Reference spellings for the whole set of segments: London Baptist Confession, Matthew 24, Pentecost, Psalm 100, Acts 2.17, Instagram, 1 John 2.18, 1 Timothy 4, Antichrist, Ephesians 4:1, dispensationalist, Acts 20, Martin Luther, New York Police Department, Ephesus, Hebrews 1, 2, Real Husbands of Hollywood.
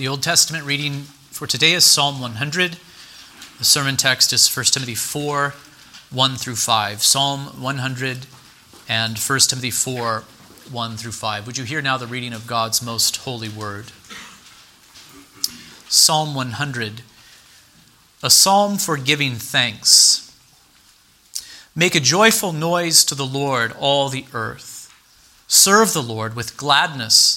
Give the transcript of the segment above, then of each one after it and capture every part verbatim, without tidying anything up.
The Old Testament reading for today is Psalm one hundred. The sermon text is First Timothy four, one through five. Psalm one hundred and First Timothy four, one through five. Would you hear now the reading of God's most holy word? Psalm one hundred. A psalm for giving thanks. Make a joyful noise to the Lord, all the earth. Serve the Lord with gladness.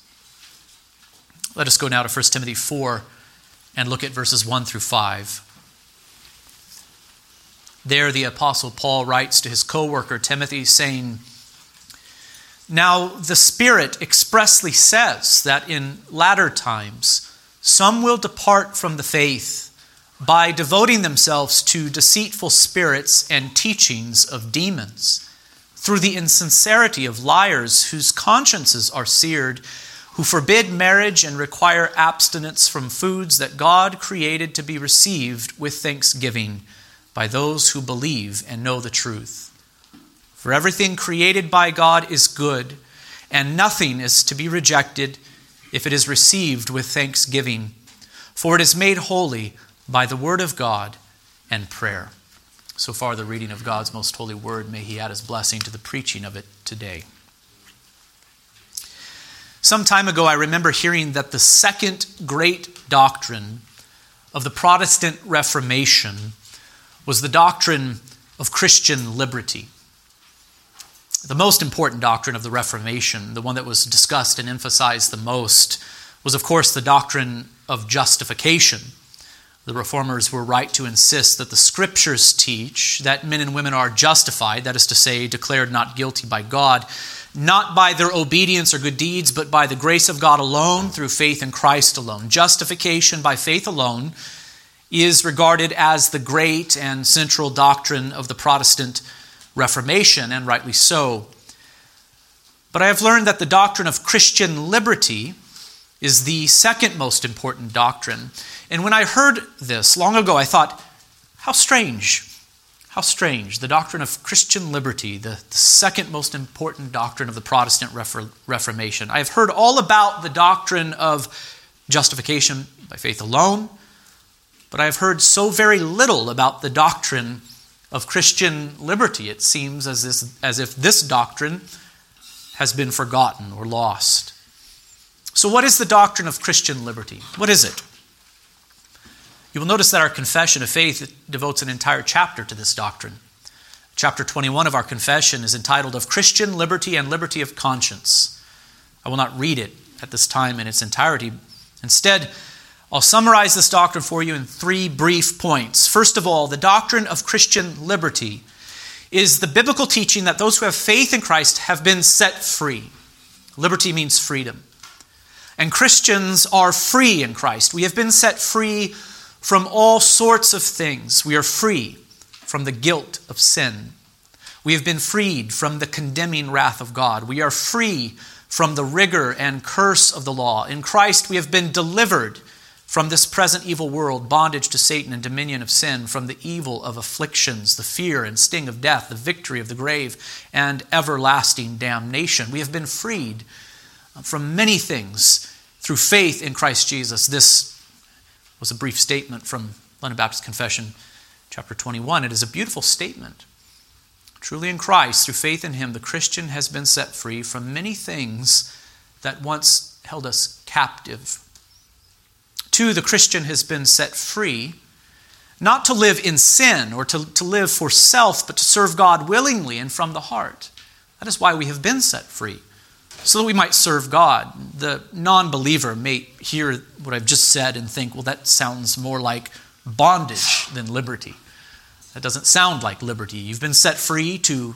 Let us go now to First Timothy four and look at verses one through five. There the Apostle Paul writes to his co-worker Timothy, saying, "Now the Spirit expressly says that in latter times some will depart from the faith by devoting themselves to deceitful spirits and teachings of demons, through the insincerity of liars whose consciences are seared, who forbid marriage and require abstinence from foods that God created to be received with thanksgiving by those who believe and know the truth. For everything created by God is good, and nothing is to be rejected if it is received with thanksgiving, for it is made holy by the word of God and prayer." So far the reading of God's most holy word. May he add his blessing to the preaching of it today. Some time ago, I remember hearing that the second great doctrine of the Protestant Reformation was the doctrine of Christian liberty. The most important doctrine of the Reformation, the one that was discussed and emphasized the most, was, of course, the doctrine of justification. The Reformers were right to insist that the Scriptures teach that men and women are justified, that is to say, declared not guilty by God, not by their obedience or good deeds, but by the grace of God alone, through faith in Christ alone. Justification by faith alone is regarded as the great and central doctrine of the Protestant Reformation, and rightly so. But I have learned that the doctrine of Christian liberty is the second most important doctrine. And when I heard this long ago, I thought, how strange. How strange, the doctrine of Christian liberty, the, the second most important doctrine of the Protestant Refor- Reformation. I have heard all about the doctrine of justification by faith alone, but I have heard so very little about the doctrine of Christian liberty. It seems as, this, as if this doctrine has been forgotten or lost. So what is the doctrine of Christian liberty? What is it? You will notice that our confession of faith devotes an entire chapter to this doctrine. Chapter twenty-one of our confession is entitled "Of Christian Liberty and Liberty of Conscience." I will not read it at this time in its entirety. Instead, I'll summarize this doctrine for you in three brief points. First of all, the doctrine of Christian liberty is the biblical teaching that those who have faith in Christ have been set free. Liberty means freedom. And Christians are free in Christ. We have been set free from all sorts of things. We are free from the guilt of sin. We have been freed from the condemning wrath of God. We are free from the rigor and curse of the law. In Christ, we have been delivered from this present evil world, bondage to Satan and dominion of sin, from the evil of afflictions, the fear and sting of death, the victory of the grave, and everlasting damnation. We have been freed from many things through faith in Christ Jesus. This was a brief statement from London Baptist Confession, chapter twenty-one. It is a beautiful statement. Truly in Christ, through faith in him, the Christian has been set free from many things that once held us captive. Two, the Christian has been set free not to live in sin or to, to live for self, but to serve God willingly and from the heart. That is why we have been set free, so that we might serve God. The non-believer may hear what I've just said and think, well, that sounds more like bondage than liberty. That doesn't sound like liberty. You've been set free to,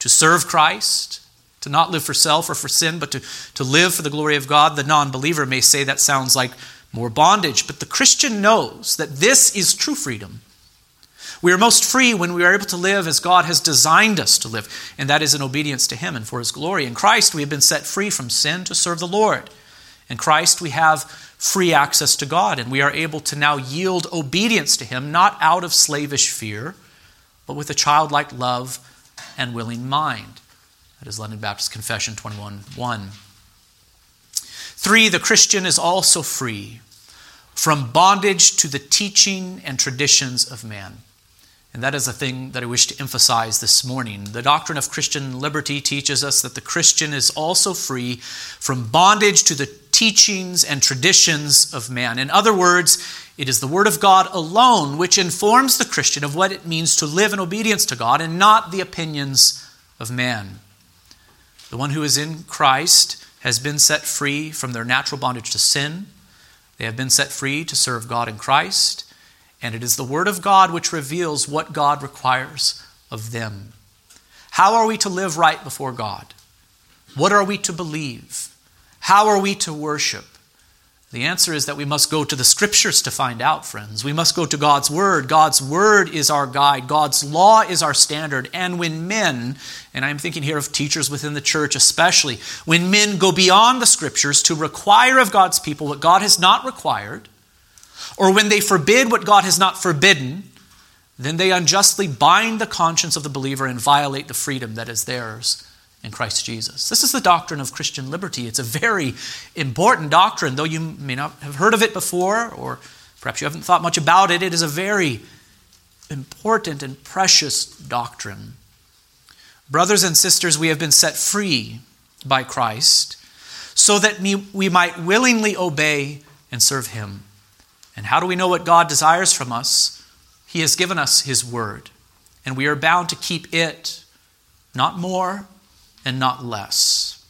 to serve Christ, to not live for self or for sin, but to, to live for the glory of God. The non-believer may say that sounds like more bondage. But the Christian knows that this is true freedom. We are most free when we are able to live as God has designed us to live, and that is in obedience to Him and for His glory. In Christ, we have been set free from sin to serve the Lord. In Christ, we have free access to God, and we are able to now yield obedience to Him, not out of slavish fear, but with a childlike love and willing mind. That is London Baptist Confession twenty-one one. Three, the Christian is also free from bondage to the teaching and traditions of man. And that is a thing that I wish to emphasize this morning. The doctrine of Christian liberty teaches us that the Christian is also free from bondage to the teachings and traditions of man. In other words, it is the Word of God alone which informs the Christian of what it means to live in obedience to God, and not the opinions of man. The one who is in Christ has been set free from their natural bondage to sin. They have been set free to serve God in Christ. And it is the Word of God which reveals what God requires of them. How are we to live right before God? What are we to believe? How are we to worship? The answer is that we must go to the Scriptures to find out, friends. We must go to God's Word. God's Word is our guide. God's law is our standard. And when men, and I'm thinking here of teachers within the church especially, when men go beyond the Scriptures to require of God's people what God has not required, or when they forbid what God has not forbidden, then they unjustly bind the conscience of the believer and violate the freedom that is theirs in Christ Jesus. This is the doctrine of Christian liberty. It's a very important doctrine, though you may not have heard of it before, or perhaps you haven't thought much about it. It is a very important and precious doctrine. Brothers and sisters, we have been set free by Christ so that we might willingly obey and serve Him. And how do we know what God desires from us? He has given us His Word, and we are bound to keep it, not more and not less.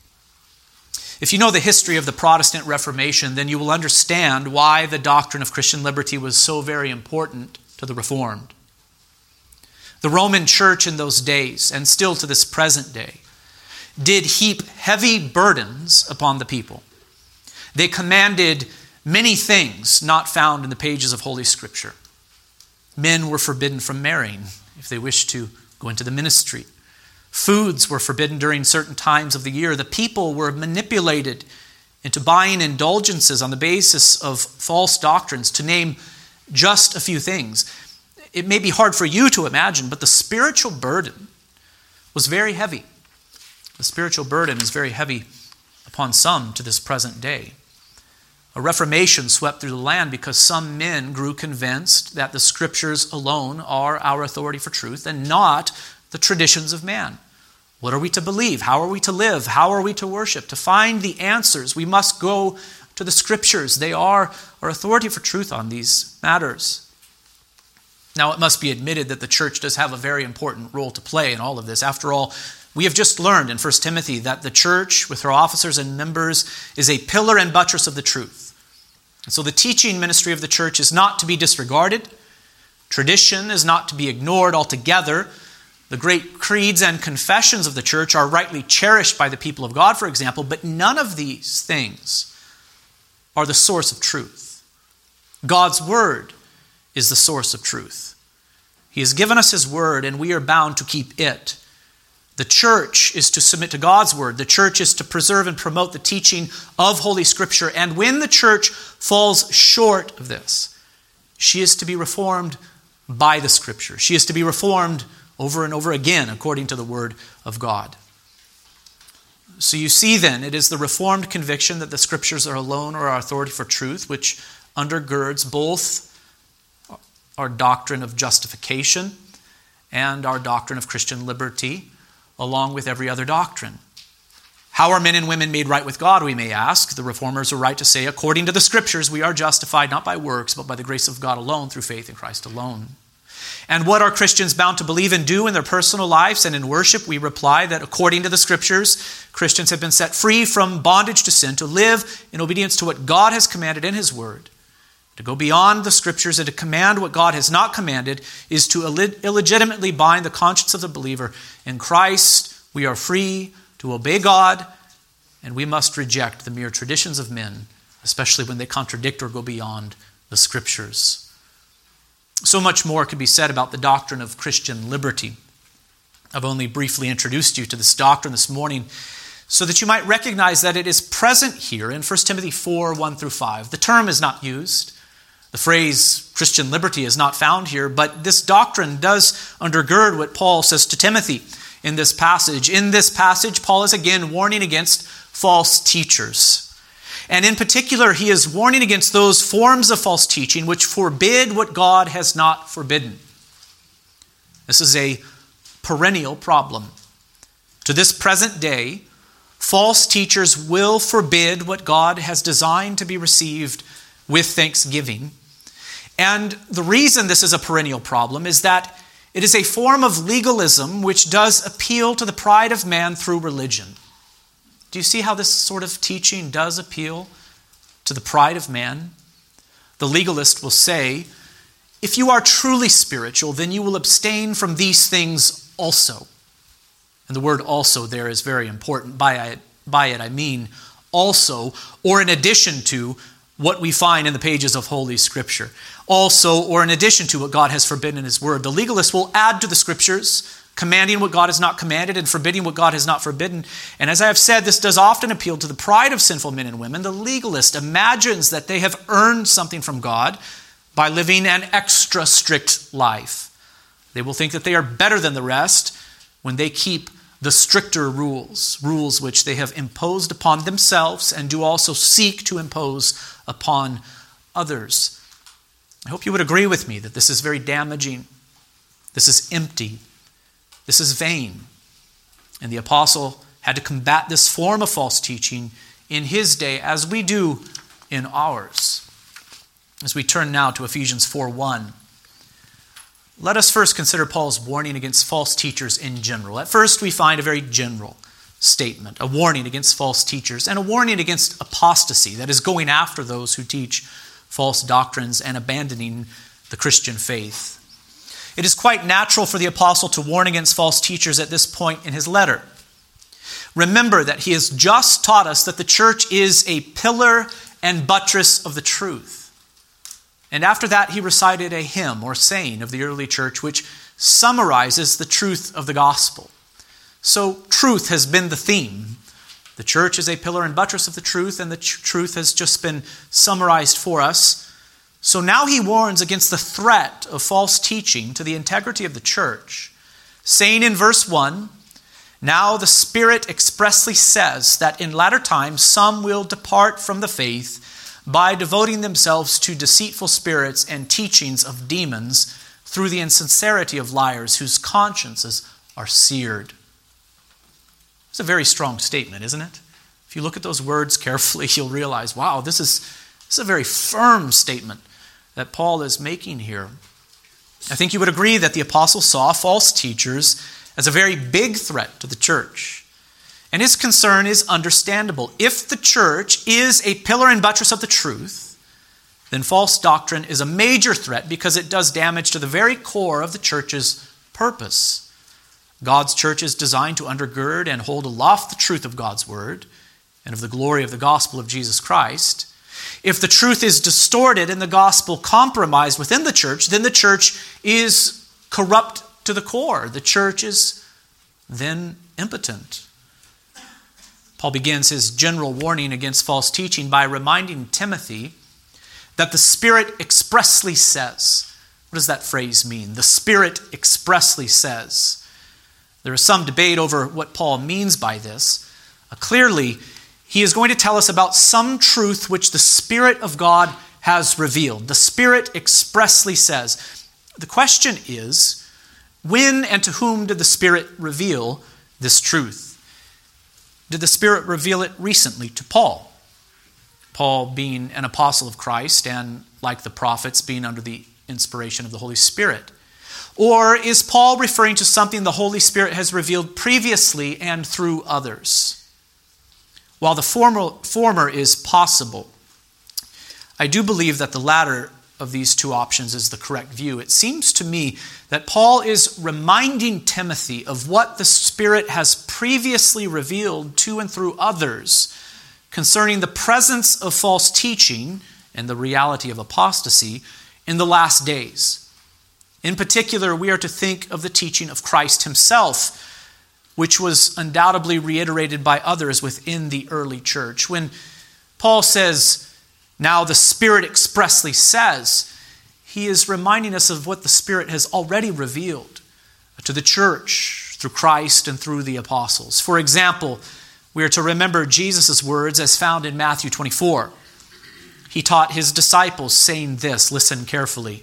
If you know the history of the Protestant Reformation, then you will understand why the doctrine of Christian liberty was so very important to the Reformed. The Roman Church in those days, and still to this present day, did heap heavy burdens upon the people. They commanded many things not found in the pages of Holy Scripture. Men were forbidden from marrying if they wished to go into the ministry. Foods were forbidden during certain times of the year. The people were manipulated into buying indulgences on the basis of false doctrines, to name just a few things. It may be hard for you to imagine, but the spiritual burden was very heavy. The spiritual burden is very heavy upon some to this present day. A reformation swept through the land because some men grew convinced that the Scriptures alone are our authority for truth and not the traditions of man. What are we to believe? How are we to live? How are we to worship? To find the answers, we must go to the Scriptures. They are our authority for truth on these matters. Now, it must be admitted that the church does have a very important role to play in all of this. After all, we have just learned in First Timothy that the church, with her officers and members, is a pillar and buttress of the truth. And so the teaching ministry of the church is not to be disregarded. Tradition is not to be ignored altogether. The great creeds and confessions of the church are rightly cherished by the people of God, for example, but none of these things are the source of truth. God's Word is the source of truth. He has given us His Word, and we are bound to keep it. The church is to submit to God's Word. The church is to preserve and promote the teaching of Holy Scripture. And when the church falls short of this, she is to be reformed by the Scripture. She is to be reformed over and over again according to the Word of God. So you see then, it is the Reformed conviction that the Scriptures are alone or our authority for truth, which undergirds both our doctrine of justification and our doctrine of Christian liberty, along with every other doctrine. How are men and women made right with God, we may ask? The Reformers are right to say, according to the Scriptures, we are justified not by works, but by the grace of God alone, through faith in Christ alone. And what are Christians bound to believe and do in their personal lives and in worship? We reply that according to the Scriptures, Christians have been set free from bondage to sin, to live in obedience to what God has commanded in His Word. To go beyond the Scriptures and to command what God has not commanded is to illeg- illegitimately bind the conscience of the believer. In Christ, we are free to obey God, and we must reject the mere traditions of men especially when they contradict or go beyond the Scriptures. So much more could be said about the doctrine of Christian liberty. I've only briefly introduced you to this doctrine this morning so that you might recognize that it is present here in First Timothy four, one through five. The term is not used. The phrase Christian liberty is not found here, but this doctrine does undergird what Paul says to Timothy in this passage. In this passage, Paul is again warning against false teachers. And in particular, he is warning against those forms of false teaching which forbid what God has not forbidden. This is a perennial problem. To this present day, false teachers will forbid what God has designed to be received with thanksgiving. And the reason this is a perennial problem is that it is a form of legalism which does appeal to the pride of man through religion. Do you see how this sort of teaching does appeal to the pride of man? The legalist will say, if you are truly spiritual, then you will abstain from these things also. And the word also there is very important. By it, by it I mean also, or in addition to, what we find in the pages of Holy Scripture. Also, or in addition to what God has forbidden in His Word, the legalist will add to the Scriptures, commanding what God has not commanded and forbidding what God has not forbidden. And as I have said, this does often appeal to the pride of sinful men and women. The legalist imagines that they have earned something from God by living an extra strict life. They will think that they are better than the rest when they keep the stricter rules, rules which they have imposed upon themselves and do also seek to impose upon others. I hope you would agree with me that this is very damaging. This is empty. This is vain. And the apostle had to combat this form of false teaching in his day as we do in ours. As we turn now to Ephesians four one. Let us first consider Paul's warning against false teachers in general. At first, we find a very general statement, a warning against false teachers and a warning against apostasy, that is going after those who teach false doctrines and abandoning the Christian faith. It is quite natural for the apostle to warn against false teachers at this point in his letter. Remember that he has just taught us that the church is a pillar and buttress of the truth. And after that, he recited a hymn or saying of the early church which summarizes the truth of the gospel. So truth has been the theme. The church is a pillar and buttress of the truth, and the tr- truth has just been summarized for us. So now he warns against the threat of false teaching to the integrity of the church, saying in verse one, "Now the Spirit expressly says that in latter times some will depart from the faith, by devoting themselves to deceitful spirits and teachings of demons through the insincerity of liars whose consciences are seared." It's a very strong statement, isn't it? If you look at those words carefully, you'll realize, wow, this is, this is a very firm statement that Paul is making here. I think you would agree that the apostle saw false teachers as a very big threat to the church. And his concern is understandable. If the church is a pillar and buttress of the truth, then false doctrine is a major threat because it does damage to the very core of the church's purpose. God's church is designed to undergird and hold aloft the truth of God's word and of the glory of the gospel of Jesus Christ. If the truth is distorted and the gospel compromised within the church, then the church is corrupt to the core. The church is then impotent. Paul begins his general warning against false teaching by reminding Timothy that the Spirit expressly says. What does that phrase mean? The Spirit expressly says. There is some debate over what Paul means by this. Uh, clearly, he is going to tell us about some truth which the Spirit of God has revealed. The Spirit expressly says. The question is, when and to whom did the Spirit reveal this truth? Did the Spirit reveal it recently to Paul? Paul being an apostle of Christ and, like the prophets, being under the inspiration of the Holy Spirit. Or is Paul referring to something the Holy Spirit has revealed previously and through others? While the former, former is possible, I do believe that the latter of these two options is the correct view. It seems to me that Paul is reminding Timothy of what the Spirit has previously revealed to and through others concerning the presence of false teaching and the reality of apostasy in the last days. In particular, we are to think of the teaching of Christ himself, which was undoubtedly reiterated by others within the early church. When Paul says, "Now the Spirit expressly says," he is reminding us of what the Spirit has already revealed to the church through Christ and through the apostles. For example, we are to remember Jesus' words as found in Matthew twenty-four. He taught his disciples, saying this, listen carefully,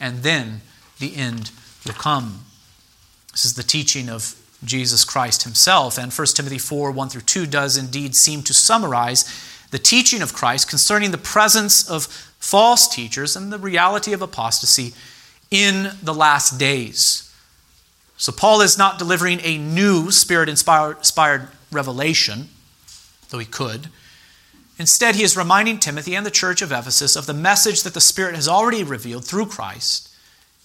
And then the end will come." This is the teaching of Jesus Christ himself, and First Timothy four, one through two does indeed seem to summarize the teaching of Christ concerning the presence of false teachers and the reality of apostasy in the last days. So Paul is not delivering a new Spirit-inspired revelation, though he could. Instead, he is reminding Timothy and the church of Ephesus of the message that the Spirit has already revealed through Christ,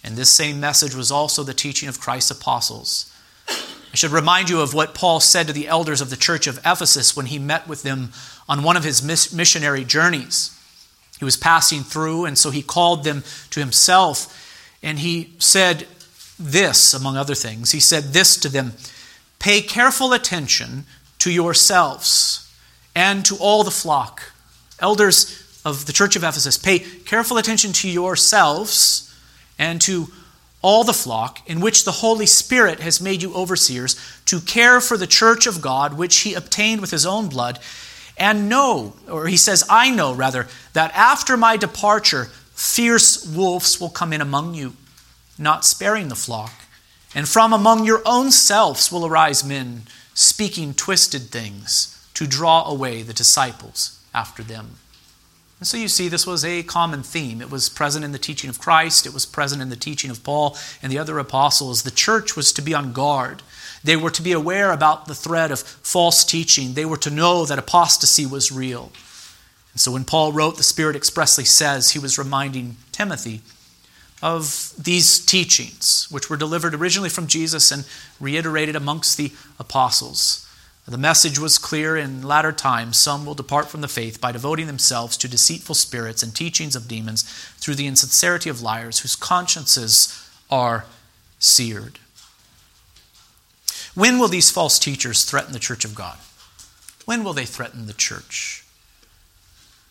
and this same message was also the teaching of Christ's apostles. I should remind you of what Paul said to the elders of the church of Ephesus when he met with them on one of his missionary journeys. He was passing through, and so he called them to himself, and he said this, among other things. He said this to them, "Pay careful attention to yourselves and to all the flock." Elders of the church of Ephesus, pay careful attention to yourselves and to all the flock in which the Holy Spirit has made you overseers to care for the church of God, which he obtained with his own blood. And know, or he says, I know rather, that after my departure, fierce wolves will come in among you, not sparing the flock. And from among your own selves will arise men speaking twisted things to draw away the disciples after them. And so you see, this was a common theme. It was present in the teaching of Christ. It was present in the teaching of Paul and the other apostles. The church was to be on guard. They were to be aware about the threat of false teaching. They were to know that apostasy was real. And so when Paul wrote, "The Spirit expressly says," he was reminding Timothy of these teachings, which were delivered originally from Jesus and reiterated amongst the apostles. The message was clear in latter times. Some will depart from the faith by devoting themselves to deceitful spirits and teachings of demons through the insincerity of liars whose consciences are seared. When will these false teachers threaten the church of God? When will they threaten the church?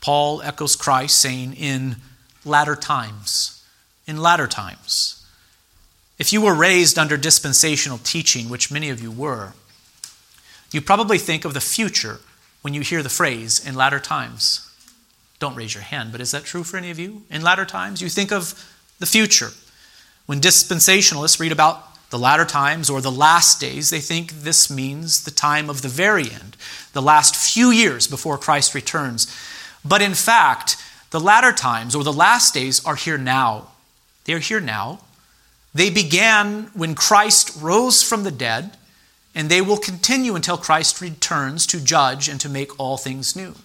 Paul echoes Christ saying, in latter times, in latter times. If you were raised under dispensational teaching, which many of you were, you probably think of the future when you hear the phrase, in latter times. Don't raise your hand, but is that true for any of you? In latter times, you think of the future. When dispensationalists read about the latter times or the last days, they think this means the time of the very end, the last few years before Christ returns. But in fact, the latter times or the last days are here now. They are here now. They began when Christ rose from the dead, and they will continue until Christ returns to judge and to make all things new.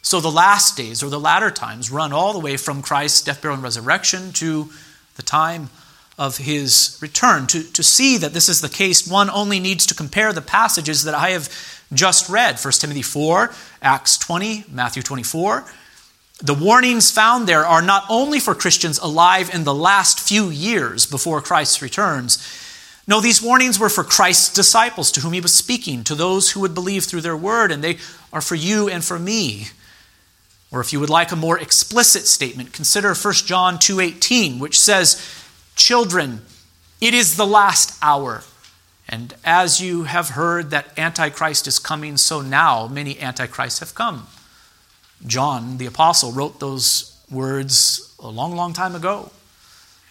So the last days or the latter times run all the way from Christ's death, burial, and resurrection to the time of his return. To, to see that this is the case, one only needs to compare the passages that I have just read. First Timothy four, Acts twenty, Matthew twenty-four. The warnings found there are not only for Christians alive in the last few years before Christ returns. No, these warnings were for Christ's disciples to whom he was speaking, to those who would believe through their word, and they are for you and for me. Or if you would like a more explicit statement, consider First John two eighteen, which says, "Children, it is the last hour. And as you have heard that Antichrist is coming, so now many Antichrists have come." John, the apostle, wrote those words a long, long time ago.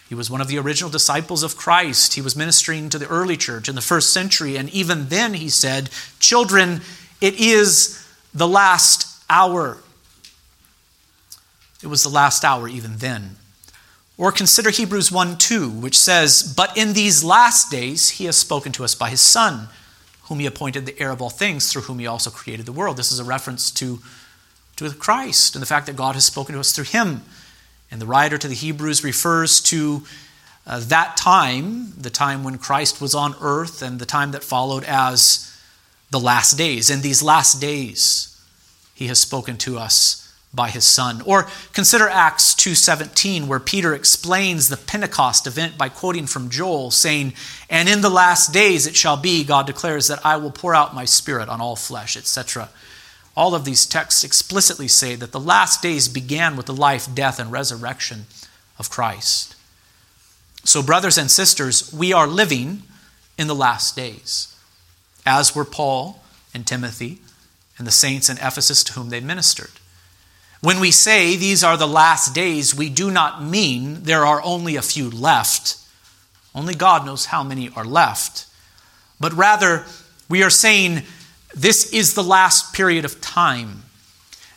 He was one of the original disciples of Christ. He was ministering to the early church in the first century. And even then he said, "Children, it is the last hour. It was the last hour even then. Or consider Hebrews one two, which says, "But in these last days he has spoken to us by his Son, whom he appointed the heir of all things, through whom he also created the world." This is a reference to, to Christ and the fact that God has spoken to us through him. And the writer to the Hebrews refers to uh, that time, the time when Christ was on earth, and the time that followed as the last days. In these last days, he has spoken to us by his Son. Or consider Acts two seventeen, where Peter explains the Pentecost event by quoting from Joel, saying, "And in the last days it shall be, God declares, that I will pour out my Spirit on all flesh," et cetera. All of these texts explicitly say that the last days began with the life, death, and resurrection of Christ. So, brothers and sisters, we are living in the last days, as were Paul and Timothy and the saints in Ephesus to whom they ministered. When we say these are the last days, we do not mean there are only a few left. Only God knows how many are left. But rather, we are saying this is the last period of time.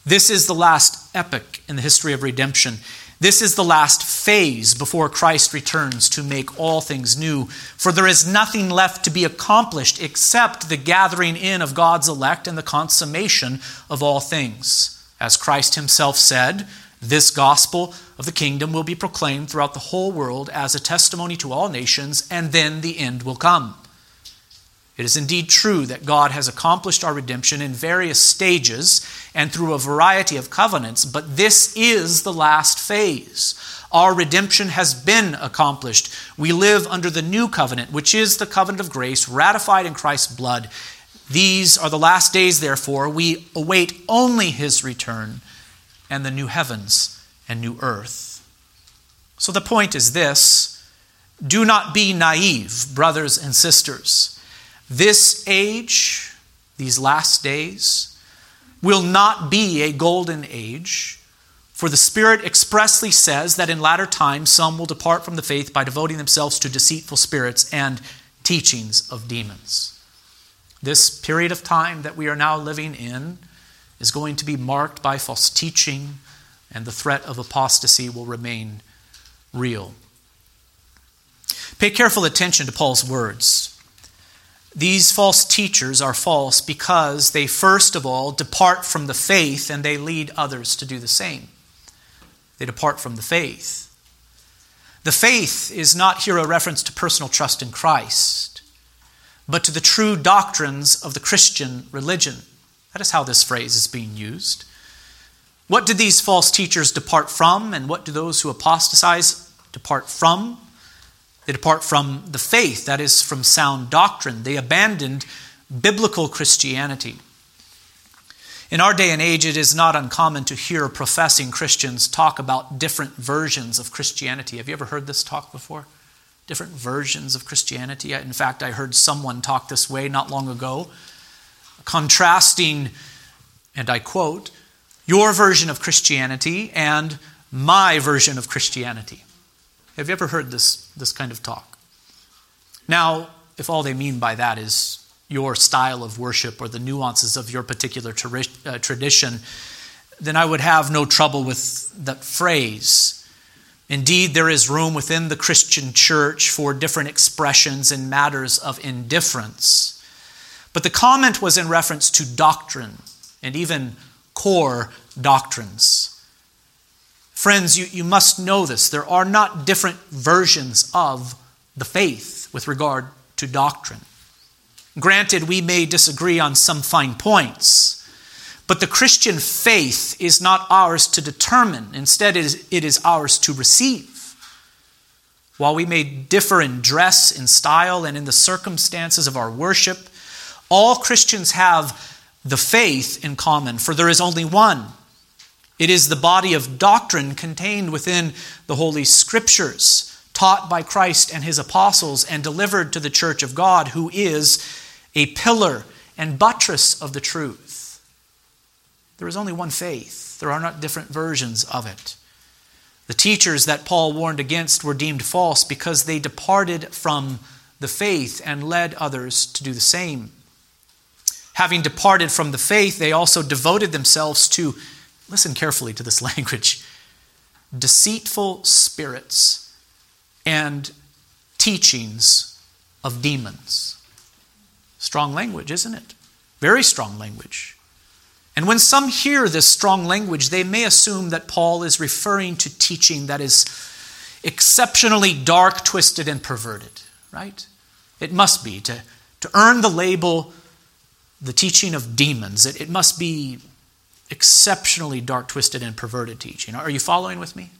This is the last epoch in the history of redemption. This is the last phase before Christ returns to make all things new. For there is nothing left to be accomplished except the gathering in of God's elect and the consummation of all things. As Christ himself said, "This gospel of the kingdom will be proclaimed throughout the whole world as a testimony to all nations, and then the end will come." It is indeed true that God has accomplished our redemption in various stages and through a variety of covenants, but this is the last phase. Our redemption has been accomplished. We live under the new covenant, which is the covenant of grace ratified in Christ's blood. These are the last days, therefore. We await only his return and the new heavens and new earth. So the point is this: do not be naive, brothers and sisters. This age, these last days, will not be a golden age, for the Spirit expressly says that in latter times some will depart from the faith by devoting themselves to deceitful spirits and teachings of demons. This period of time that we are now living in is going to be marked by false teaching, and the threat of apostasy will remain real. Pay careful attention to Paul's words. These false teachers are false because they, first of all, depart from the faith, and they lead others to do the same. They depart from the faith. The faith is not here a reference to personal trust in Christ, but to the true doctrines of the Christian religion. That is how this phrase is being used. What did these false teachers depart from, and what do those who apostatize depart from? They depart from the faith, that is, from sound doctrine. They abandoned biblical Christianity. In our day and age, it is not uncommon to hear professing Christians talk about different versions of Christianity. Have you ever heard this talk before? Different versions of Christianity. In fact, I heard someone talk this way not long ago, contrasting, and I quote, "your version of Christianity and my version of Christianity." Have you ever heard this, this kind of talk? Now, if all they mean by that is your style of worship or the nuances of your particular tra- uh, tradition, then I would have no trouble with that phrase. Indeed, there is room within the Christian church for different expressions in matters of indifference. But the comment was in reference to doctrine, and even core doctrines. Friends, you, you must know this. There are not different versions of the faith with regard to doctrine. Granted, we may disagree on some fine points, but the Christian faith is not ours to determine. Instead, it is ours to receive. While we may differ in dress, in style, and in the circumstances of our worship, all Christians have the faith in common, for there is only one. It is the body of doctrine contained within the Holy Scriptures, taught by Christ and his apostles, and delivered to the church of God, who is a pillar and buttress of the truth. There is only one faith. There are not different versions of it. The teachers that Paul warned against were deemed false because they departed from the faith and led others to do the same. having departed from the faith, they also devoted themselves to, listen carefully to this language, deceitful spirits and teachings of demons. Strong language, isn't it? Very strong language. And when some hear this strong language, they may assume that Paul is referring to teaching that is exceptionally dark, twisted, and perverted, right? It must be. To, to earn the label, the teaching of demons, it, it must be exceptionally dark, twisted, and perverted teaching. Are you following with me?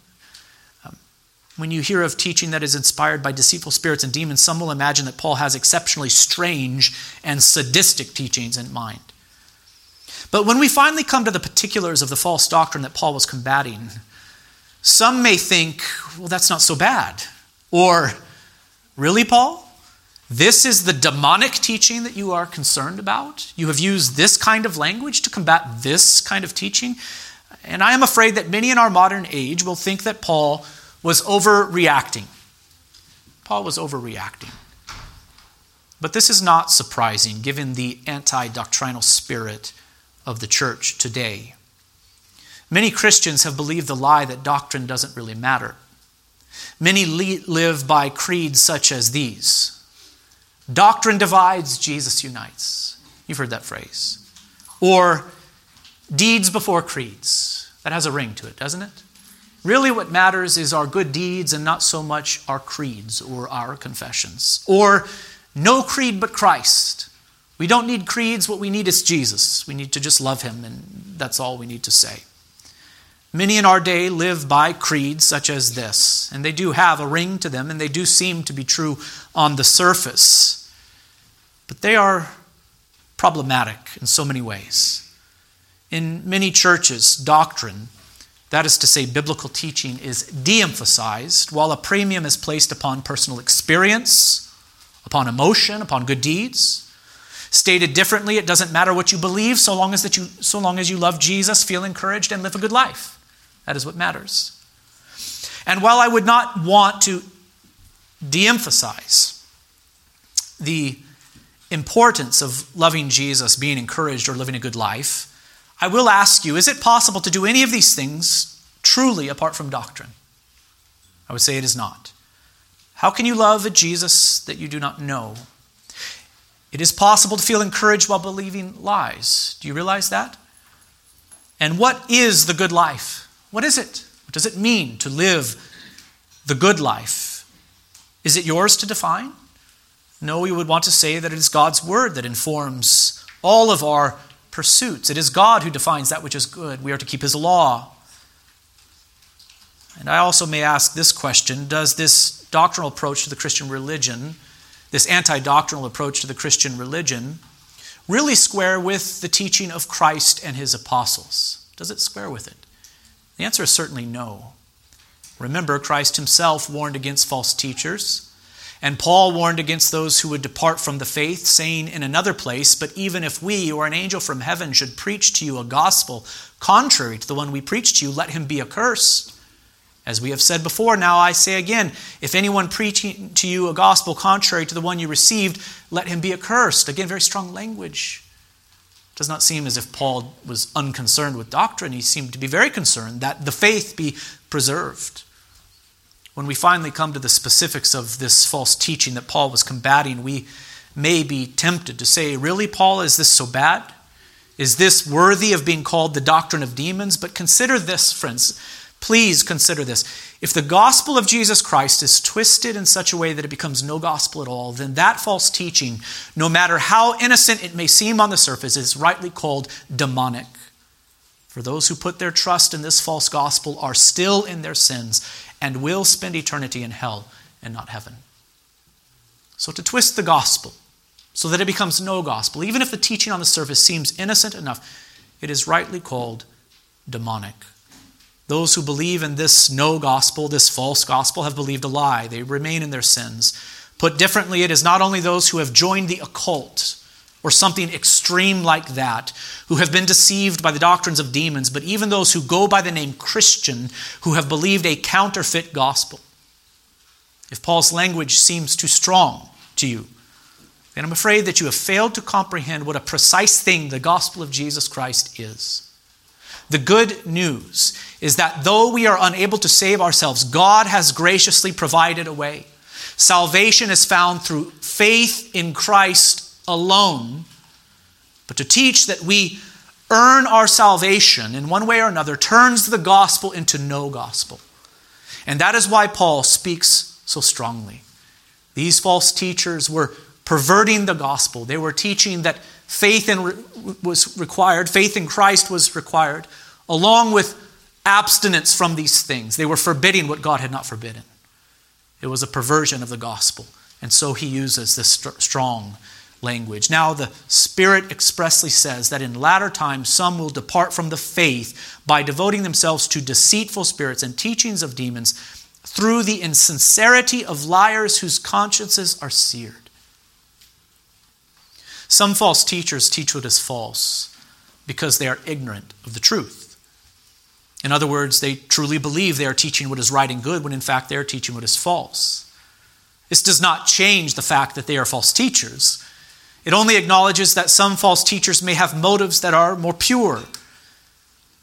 Um, when you hear of teaching that is inspired by deceitful spirits and demons, some will imagine that Paul has exceptionally strange and sadistic teachings in mind. But when we finally come to the particulars of the false doctrine that Paul was combating, some may think, well, that's not so bad. Or, really, Paul? This is the demonic teaching that you are concerned about? You have used this kind of language to combat this kind of teaching? And I am afraid that many in our modern age will think that Paul was overreacting. Paul was overreacting. But this is not surprising, given the anti-doctrinal spirit of the church today. Many Christians have believed the lie that doctrine doesn't really matter. Many live by creeds such as these: doctrine divides, Jesus unites. You've heard that phrase. Or deeds before creeds. That has a ring to it, doesn't it? Really what matters is our good deeds and not so much our creeds or our confessions. Or no creed but Christ. We don't need creeds. What we need is Jesus. We need to just love him, and that's all we need to say. Many in our day live by creeds such as this, and they do have a ring to them, and they do seem to be true on the surface. But they are problematic in so many ways. In many churches, doctrine, that is to say biblical teaching, is de-emphasized, while a premium is placed upon personal experience, upon emotion, upon good deeds. Stated differently, it doesn't matter what you believe so long as that you so long as you love Jesus, feel encouraged, and live a good life. That is what matters. And while I would not want to de-emphasize the importance of loving Jesus, being encouraged, or living a good life, I will ask you, is it possible to do any of these things truly apart from doctrine? I would say it is not. How can you love a Jesus that you do not know? It is possible to feel encouraged while believing lies. Do you realize that? And what is the good life? What is it? What does it mean to live the good life? Is it yours to define? No, we would want to say that it is God's word that informs all of our pursuits. It is God who defines that which is good. We are to keep his law. And I also may ask this question: does this doctrinal approach to the Christian religion, this anti-doctrinal approach to the Christian religion, really square with the teaching of Christ and his apostles? Does it square with it? The answer is certainly no. Remember, Christ himself warned against false teachers, and Paul warned against those who would depart from the faith, saying in another place, "But even if we or an angel from heaven should preach to you a gospel contrary to the one we preached to you, let him be accursed. As we have said before, now I say again, if anyone preaching to you a gospel contrary to the one you received, let him be accursed." Again, very strong language. It does not seem as if Paul was unconcerned with doctrine. He seemed to be very concerned that the faith be preserved. When we finally come to the specifics of this false teaching that Paul was combating, we may be tempted to say, really, Paul, is this so bad? Is this worthy of being called the doctrine of demons? But consider this, friends. Please consider this. If the gospel of Jesus Christ is twisted in such a way that it becomes no gospel at all, then that false teaching, no matter how innocent it may seem on the surface, is rightly called demonic. For those who put their trust in this false gospel are still in their sins and will spend eternity in hell and not heaven. So to twist the gospel so that it becomes no gospel, even if the teaching on the surface seems innocent enough, it is rightly called demonic. Those who believe in this no gospel, this false gospel, have believed a lie. They remain in their sins. Put differently, it is not only those who have joined the occult or something extreme like that who have been deceived by the doctrines of demons, but even those who go by the name Christian who have believed a counterfeit gospel. If Paul's language seems too strong to you, And I'm afraid that you have failed to comprehend what a precise thing the gospel of Jesus Christ is. The good news is that though we are unable to save ourselves, God has graciously provided a way. Salvation is found through faith in Christ alone. But to teach that we earn our salvation in one way or another turns the gospel into no gospel. And that is why Paul speaks so strongly. These false teachers were perverting the gospel. They were teaching that faith in re- was required, faith in Christ was required, along with abstinence from these things. They were forbidding what God had not forbidden. It was a perversion of the gospel. And so he uses this st- strong language. Now the Spirit expressly says that in latter times some will depart from the faith by devoting themselves to deceitful spirits and teachings of demons through the insincerity of liars whose consciences are seared. Some false teachers teach what is false because they are ignorant of the truth. In other words, they truly believe they are teaching what is right and good when in fact they are teaching what is false. This does not change the fact that they are false teachers. It only acknowledges that some false teachers may have motives that are more pure.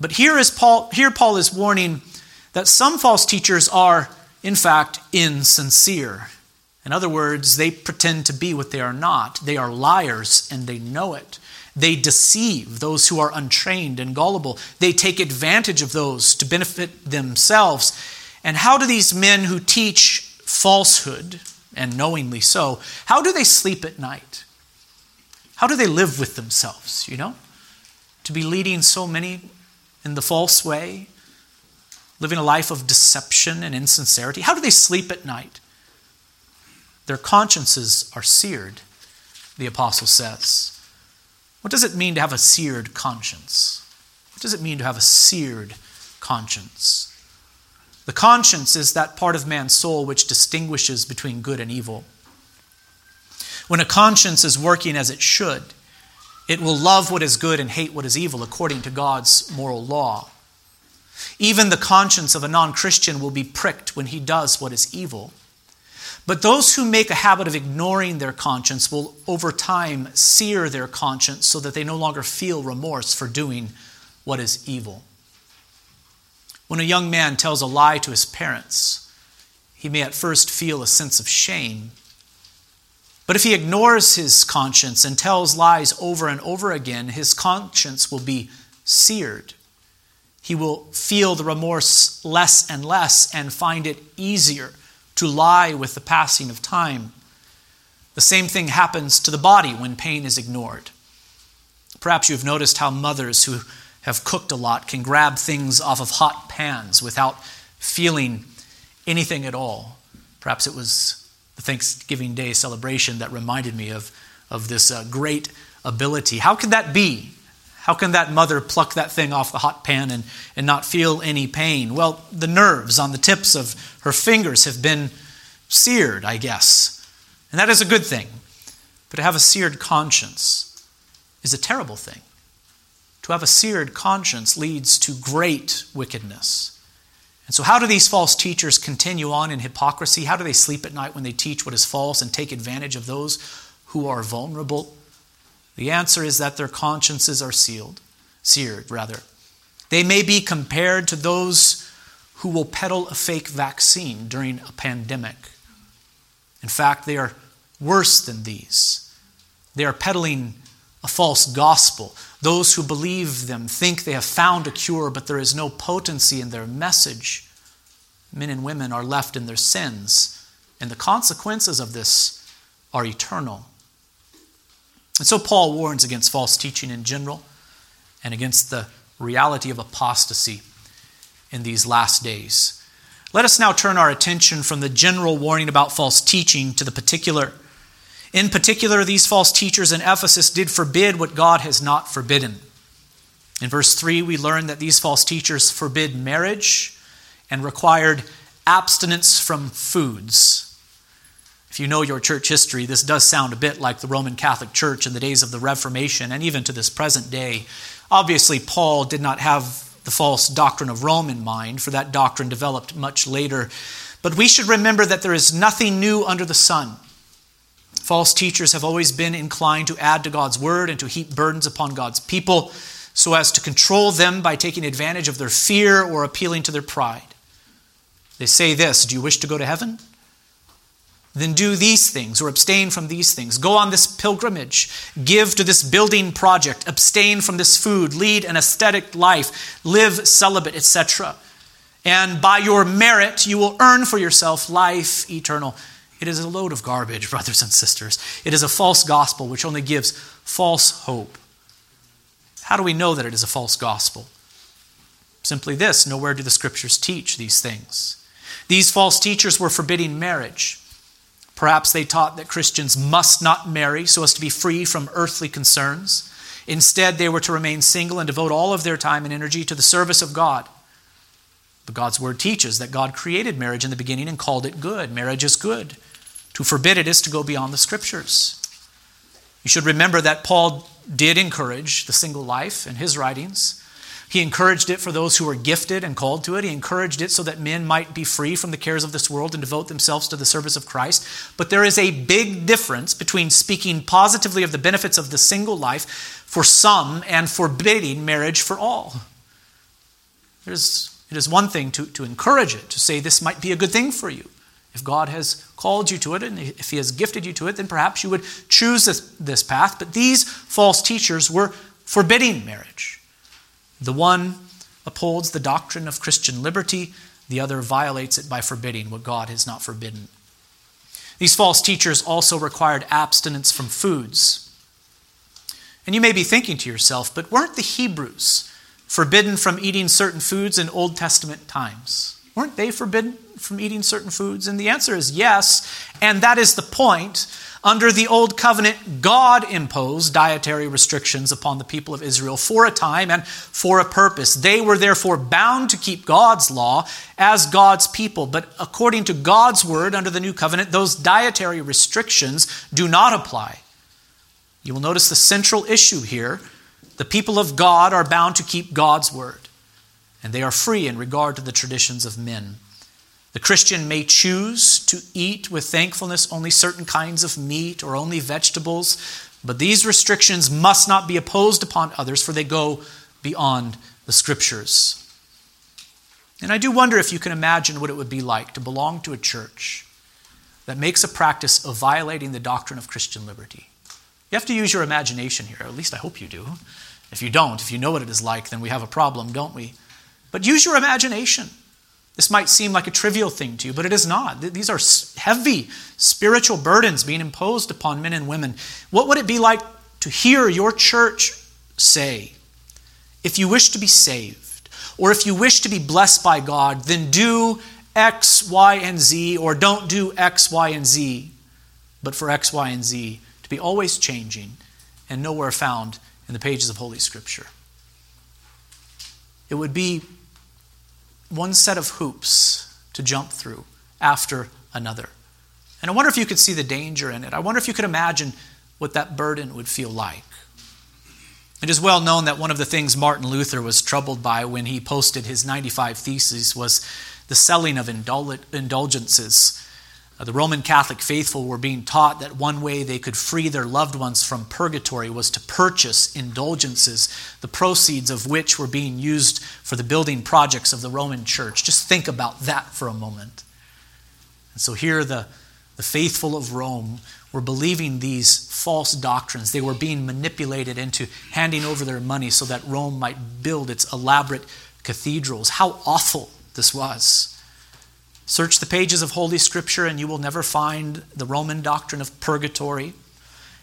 But here is Paul, here Paul is warning that some false teachers are, in fact, insincere. In other words, they pretend to be what they are not. They are liars and they know it. They deceive those who are untrained and gullible. They take advantage of those to benefit themselves. And how do these men who teach falsehood, and knowingly so, how do they sleep at night? How do they live with themselves, you know? To be leading so many in the false way, living a life of deception and insincerity. How do they sleep at night? Their consciences are seared, the apostle says. What does it mean to have a seared conscience? What does it mean to have a seared conscience? The conscience is that part of man's soul which distinguishes between good and evil. When a conscience is working as it should, it will love what is good and hate what is evil according to God's moral law. Even the conscience of a non-Christian will be pricked when he does what is evil. But those who make a habit of ignoring their conscience will over time sear their conscience so that they no longer feel remorse for doing what is evil. When a young man tells a lie to his parents, he may at first feel a sense of shame. But if he ignores his conscience and tells lies over and over again, his conscience will be seared. He will feel the remorse less and less and find it easier to lie with the passing of time. The same thing happens to the body when pain is ignored. Perhaps you've noticed how mothers who have cooked a lot can grab things off of hot pans without feeling anything at all. Perhaps it was the Thanksgiving Day celebration that reminded me of, of this uh, great ability. How could that be? How can that mother pluck that thing off the hot pan and, and not feel any pain? Well, the nerves on the tips of her fingers have been seared, I guess. And that is a good thing. But to have a seared conscience is a terrible thing. To have a seared conscience leads to great wickedness. And so how do these false teachers continue on in hypocrisy? How do they sleep at night when they teach what is false and take advantage of those who are vulnerable? The answer is that their consciences are sealed, seared, rather. They may be compared to those who will peddle a fake vaccine during a pandemic. In fact, they are worse than these. They are peddling a false gospel. Those who believe them think they have found a cure, but there is no potency in their message. Men and women are left in their sins, and the consequences of this are eternal. And so Paul warns against false teaching in general and against the reality of apostasy in these last days. Let us now turn our attention from the general warning about false teaching to the particular. In particular, these false teachers in Ephesus did forbid what God has not forbidden. In verse three, we learn that these false teachers forbid marriage and required abstinence from foods. If you know your church history, this does sound a bit like the Roman Catholic Church in the days of the Reformation and even to this present day. Obviously, Paul did not have the false doctrine of Rome in mind, for that doctrine developed much later. But we should remember that there is nothing new under the sun. False teachers have always been inclined to add to God's word and to heap burdens upon God's people so as to control them by taking advantage of their fear or appealing to their pride. They say this, "Do you wish to go to heaven? Then do these things or abstain from these things. Go on this pilgrimage. Give to this building project. Abstain from this food. Lead an ascetic life. Live celibate, et cetera. And by your merit, you will earn for yourself life eternal." It is a load of garbage, brothers and sisters. It is a false gospel which only gives false hope. How do we know that it is a false gospel? Simply this, nowhere do the scriptures teach these things. These false teachers were forbidding marriage. Perhaps they taught that Christians must not marry so as to be free from earthly concerns. Instead, they were to remain single and devote all of their time and energy to the service of God. But God's word teaches that God created marriage in the beginning and called it good. Marriage is good. To forbid it is to go beyond the scriptures. You should remember that Paul did encourage the single life in his writings. He encouraged it for those who were gifted and called to it. He encouraged it so that men might be free from the cares of this world and devote themselves to the service of Christ. But there is a big difference between speaking positively of the benefits of the single life for some and forbidding marriage for all. There's, it is one thing to, to encourage it, to say this might be a good thing for you. If God has called you to it and if he has gifted you to it, then perhaps you would choose this, this path. But these false teachers were forbidding marriage. The one upholds the doctrine of Christian liberty. The other violates it by forbidding what God has not forbidden. These false teachers also required abstinence from foods. And you may be thinking to yourself, but weren't the Hebrews forbidden from eating certain foods in Old Testament times? Weren't they forbidden from eating certain foods? And the answer is yes, and that is the point. Under the Old Covenant, God imposed dietary restrictions upon the people of Israel for a time and for a purpose. They were therefore bound to keep God's law as God's people. But according to God's word under the New Covenant, those dietary restrictions do not apply. You will notice the central issue here. The people of God are bound to keep God's word, and they are free in regard to the traditions of men. The Christian may choose to eat with thankfulness only certain kinds of meat or only vegetables, but these restrictions must not be imposed upon others, for they go beyond the scriptures. And I do wonder if you can imagine what it would be like to belong to a church that makes a practice of violating the doctrine of Christian liberty. You have to use your imagination here, or at least I hope you do. If you don't, if you know what it is like, then we have a problem, don't we? But use your imagination. This might seem like a trivial thing to you, but it is not. These are heavy spiritual burdens being imposed upon men and women. What would it be like to hear your church say, if you wish to be saved, or if you wish to be blessed by God, then do X, Y, and Z, or don't do X, Y, and Z, but for X, Y, and Z to be always changing and nowhere found in the pages of Holy Scripture? It would be one set of hoops to jump through after another. And I wonder if you could see the danger in it. I wonder if you could imagine what that burden would feel like. It is well known that one of the things Martin Luther was troubled by when he posted his ninety-five Theses was the selling of indulgences. The Roman Catholic faithful were being taught that one way they could free their loved ones from purgatory was to purchase indulgences, the proceeds of which were being used for the building projects of the Roman church. Just think about that for a moment. And so here the, the faithful of Rome were believing these false doctrines. They were being manipulated into handing over their money so that Rome might build its elaborate cathedrals. How awful this was. Search the pages of Holy Scripture and you will never find the Roman doctrine of purgatory.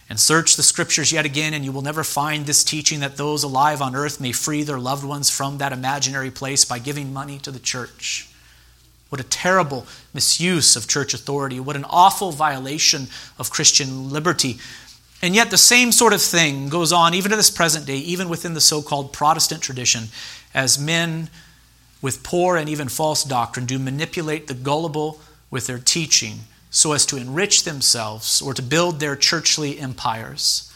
And search the Scriptures yet again and you will never find this teaching that those alive on earth may free their loved ones from that imaginary place by giving money to the church. What a terrible misuse of church authority. What an awful violation of Christian liberty. And yet the same sort of thing goes on even to this present day, even within the so-called Protestant tradition, as men with poor and even false doctrine do manipulate the gullible with their teaching so as to enrich themselves or to build their churchly empires.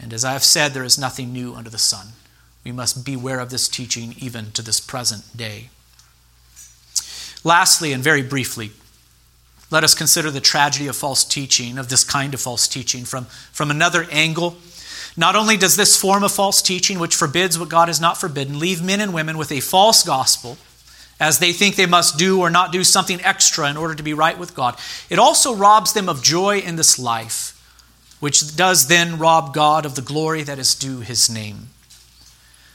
And as I have said, there is nothing new under the sun. We must beware of this teaching even to this present day. Lastly, and very briefly, Let us consider the tragedy of false teaching, of this kind of false teaching, from, from another angle. Not only does this form of false teaching, which forbids what God has not forbidden, leave men and women with a false gospel, as they think they must do or not do something extra in order to be right with God, it also robs them of joy in this life, which does then rob God of the glory that is due His name.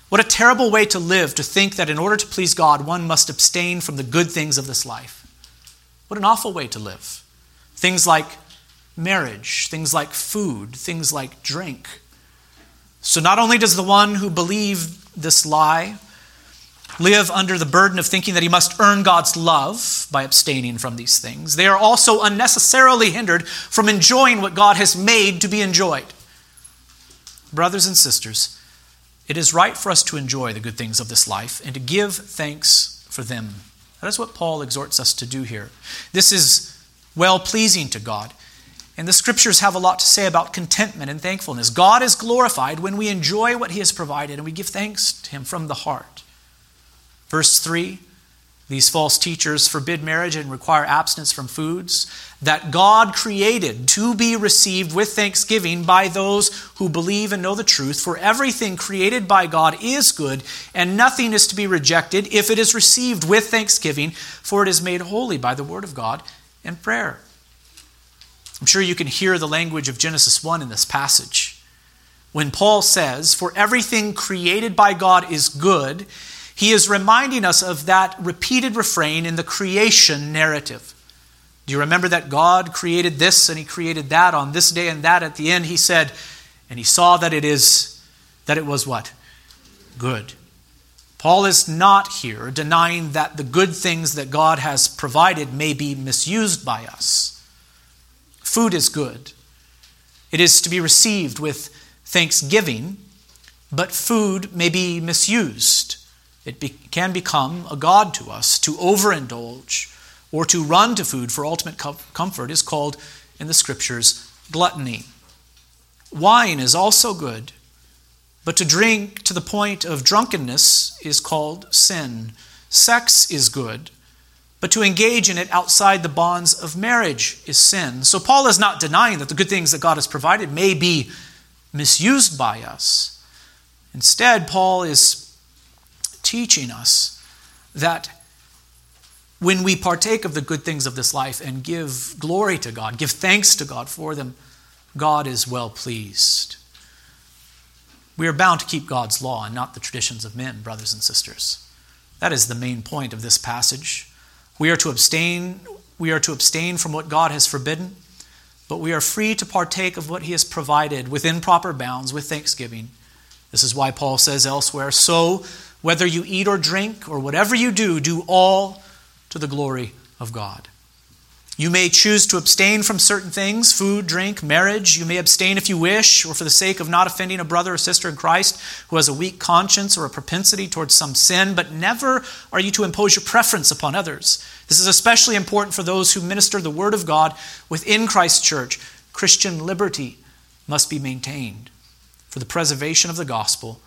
What a terrible way to live, to think that in order to please God, one must abstain from the good things of this life. What an awful way to live. Things like marriage, things like food, things like drink. So not only does the one who believed this lie live under the burden of thinking that he must earn God's love by abstaining from these things, they are also unnecessarily hindered from enjoying what God has made to be enjoyed. Brothers and sisters, it is right for us to enjoy the good things of this life and to give thanks for them. That is what Paul exhorts us to do here. This is well-pleasing to God. And the Scriptures have a lot to say about contentment and thankfulness. God is glorified when we enjoy what He has provided and we give thanks to Him from the heart. Verse three, these false teachers forbid marriage and require abstinence from foods that God created to be received with thanksgiving by those who believe and know the truth. For everything created by God is good, and nothing is to be rejected if it is received with thanksgiving, for it is made holy by the word of God and prayer. I'm sure you can hear the language of Genesis one in this passage. When Paul says, "For everything created by God is good," he is reminding us of that repeated refrain in the creation narrative. Do you remember that God created this and He created that on this day and that? At the end He said, and He saw that it is, that it was what? Good. Paul is not here denying that the good things that God has provided may be misused by us. Food is good. It is to be received with thanksgiving, but food may be misused. It be, can become a god to us. To overindulge or to run to food for ultimate com- comfort is called, in the Scriptures, gluttony. Wine is also good, but to drink to the point of drunkenness is called sin. Sex is good, but to engage in it outside the bonds of marriage is sin. So Paul is not denying that the good things that God has provided may be misused by us. Instead, Paul is teaching us that when we partake of the good things of this life and give glory to God, give thanks to God for them, God is well pleased. We are bound to keep God's law and not the traditions of men, brothers and sisters. That is the main point of this passage. We are to abstain, we are to abstain from what God has forbidden, but we are free to partake of what He has provided within proper bounds with thanksgiving. This is why Paul says elsewhere, "So, whether you eat or drink or whatever you do, do all to the glory of God." You may choose to abstain from certain things, food, drink, marriage. You may abstain if you wish, or for the sake of not offending a brother or sister in Christ who has a weak conscience or a propensity towards some sin, but never are you to impose your preference upon others. This is especially important for those who minister the Word of God within Christ's church. Christian liberty must be maintained for the preservation of the gospel,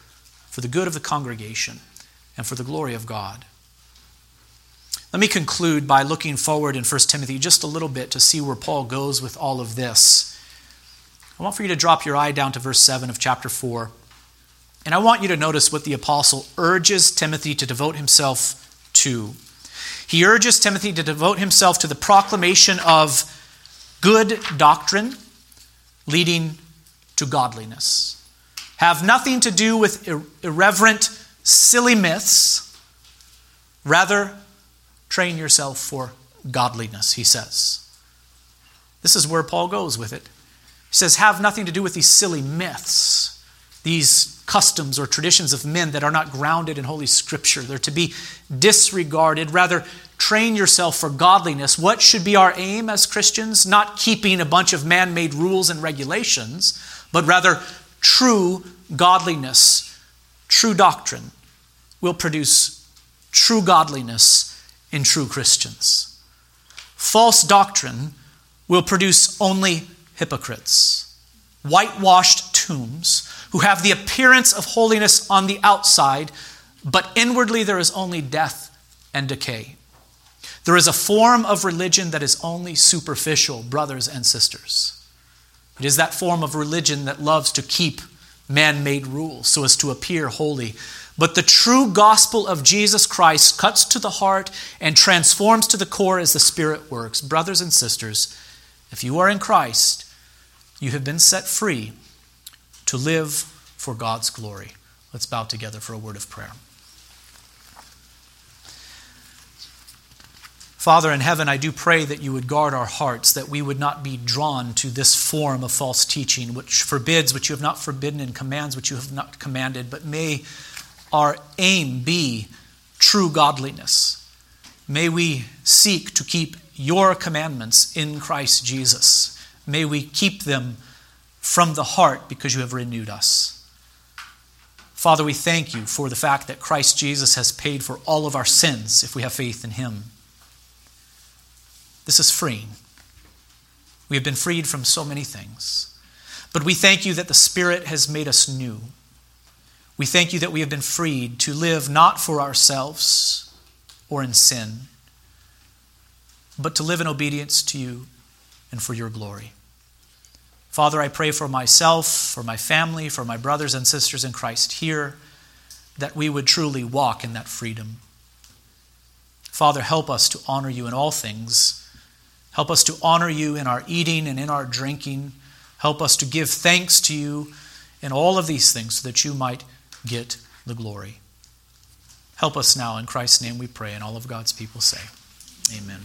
for the good of the congregation, and for the glory of God. Let me conclude by looking forward in First Timothy just a little bit to see where Paul goes with all of this. I want for you to drop your eye down to verse seven of chapter four, and I want you to notice what the apostle urges Timothy to devote himself to. He urges Timothy to devote himself to the proclamation of good doctrine leading to godliness. Have nothing to do with irreverent, silly myths. Rather, train yourself for godliness, he says. This is where Paul goes with it. He says, have nothing to do with these silly myths, these customs or traditions of men that are not grounded in Holy Scripture. They're to be disregarded. Rather, train yourself for godliness. What should be our aim as Christians? Not keeping a bunch of man-made rules and regulations, but rather true godliness, true doctrine will produce true godliness in true Christians. False doctrine will produce only hypocrites, whitewashed tombs who have the appearance of holiness on the outside, but inwardly there is only death and decay. There is a form of religion that is only superficial, brothers and sisters. It is that form of religion that loves to keep man-made rules so as to appear holy. But the true gospel of Jesus Christ cuts to the heart and transforms to the core as the Spirit works. Brothers and sisters, if you are in Christ, you have been set free to live for God's glory. Let's bow together for a word of prayer. Father in heaven, I do pray that you would guard our hearts, that we would not be drawn to this form of false teaching, which forbids what you have not forbidden and commands what you have not commanded, but may our aim be true godliness. May we seek to keep your commandments in Christ Jesus. May we keep them from the heart because you have renewed us. Father, we thank you for the fact that Christ Jesus has paid for all of our sins if we have faith in him. This is freeing. We have been freed from so many things. But we thank you that the Spirit has made us new. We thank you that we have been freed to live not for ourselves or in sin, but to live in obedience to you and for your glory. Father, I pray for myself, for my family, for my brothers and sisters in Christ here, that we would truly walk in that freedom. Father, help us to honor you in all things. Help us to honor you in our eating and in our drinking. Help us to give thanks to you in all of these things so that you might get the glory. Help us now. In Christ's name we pray, and all of God's people say, amen.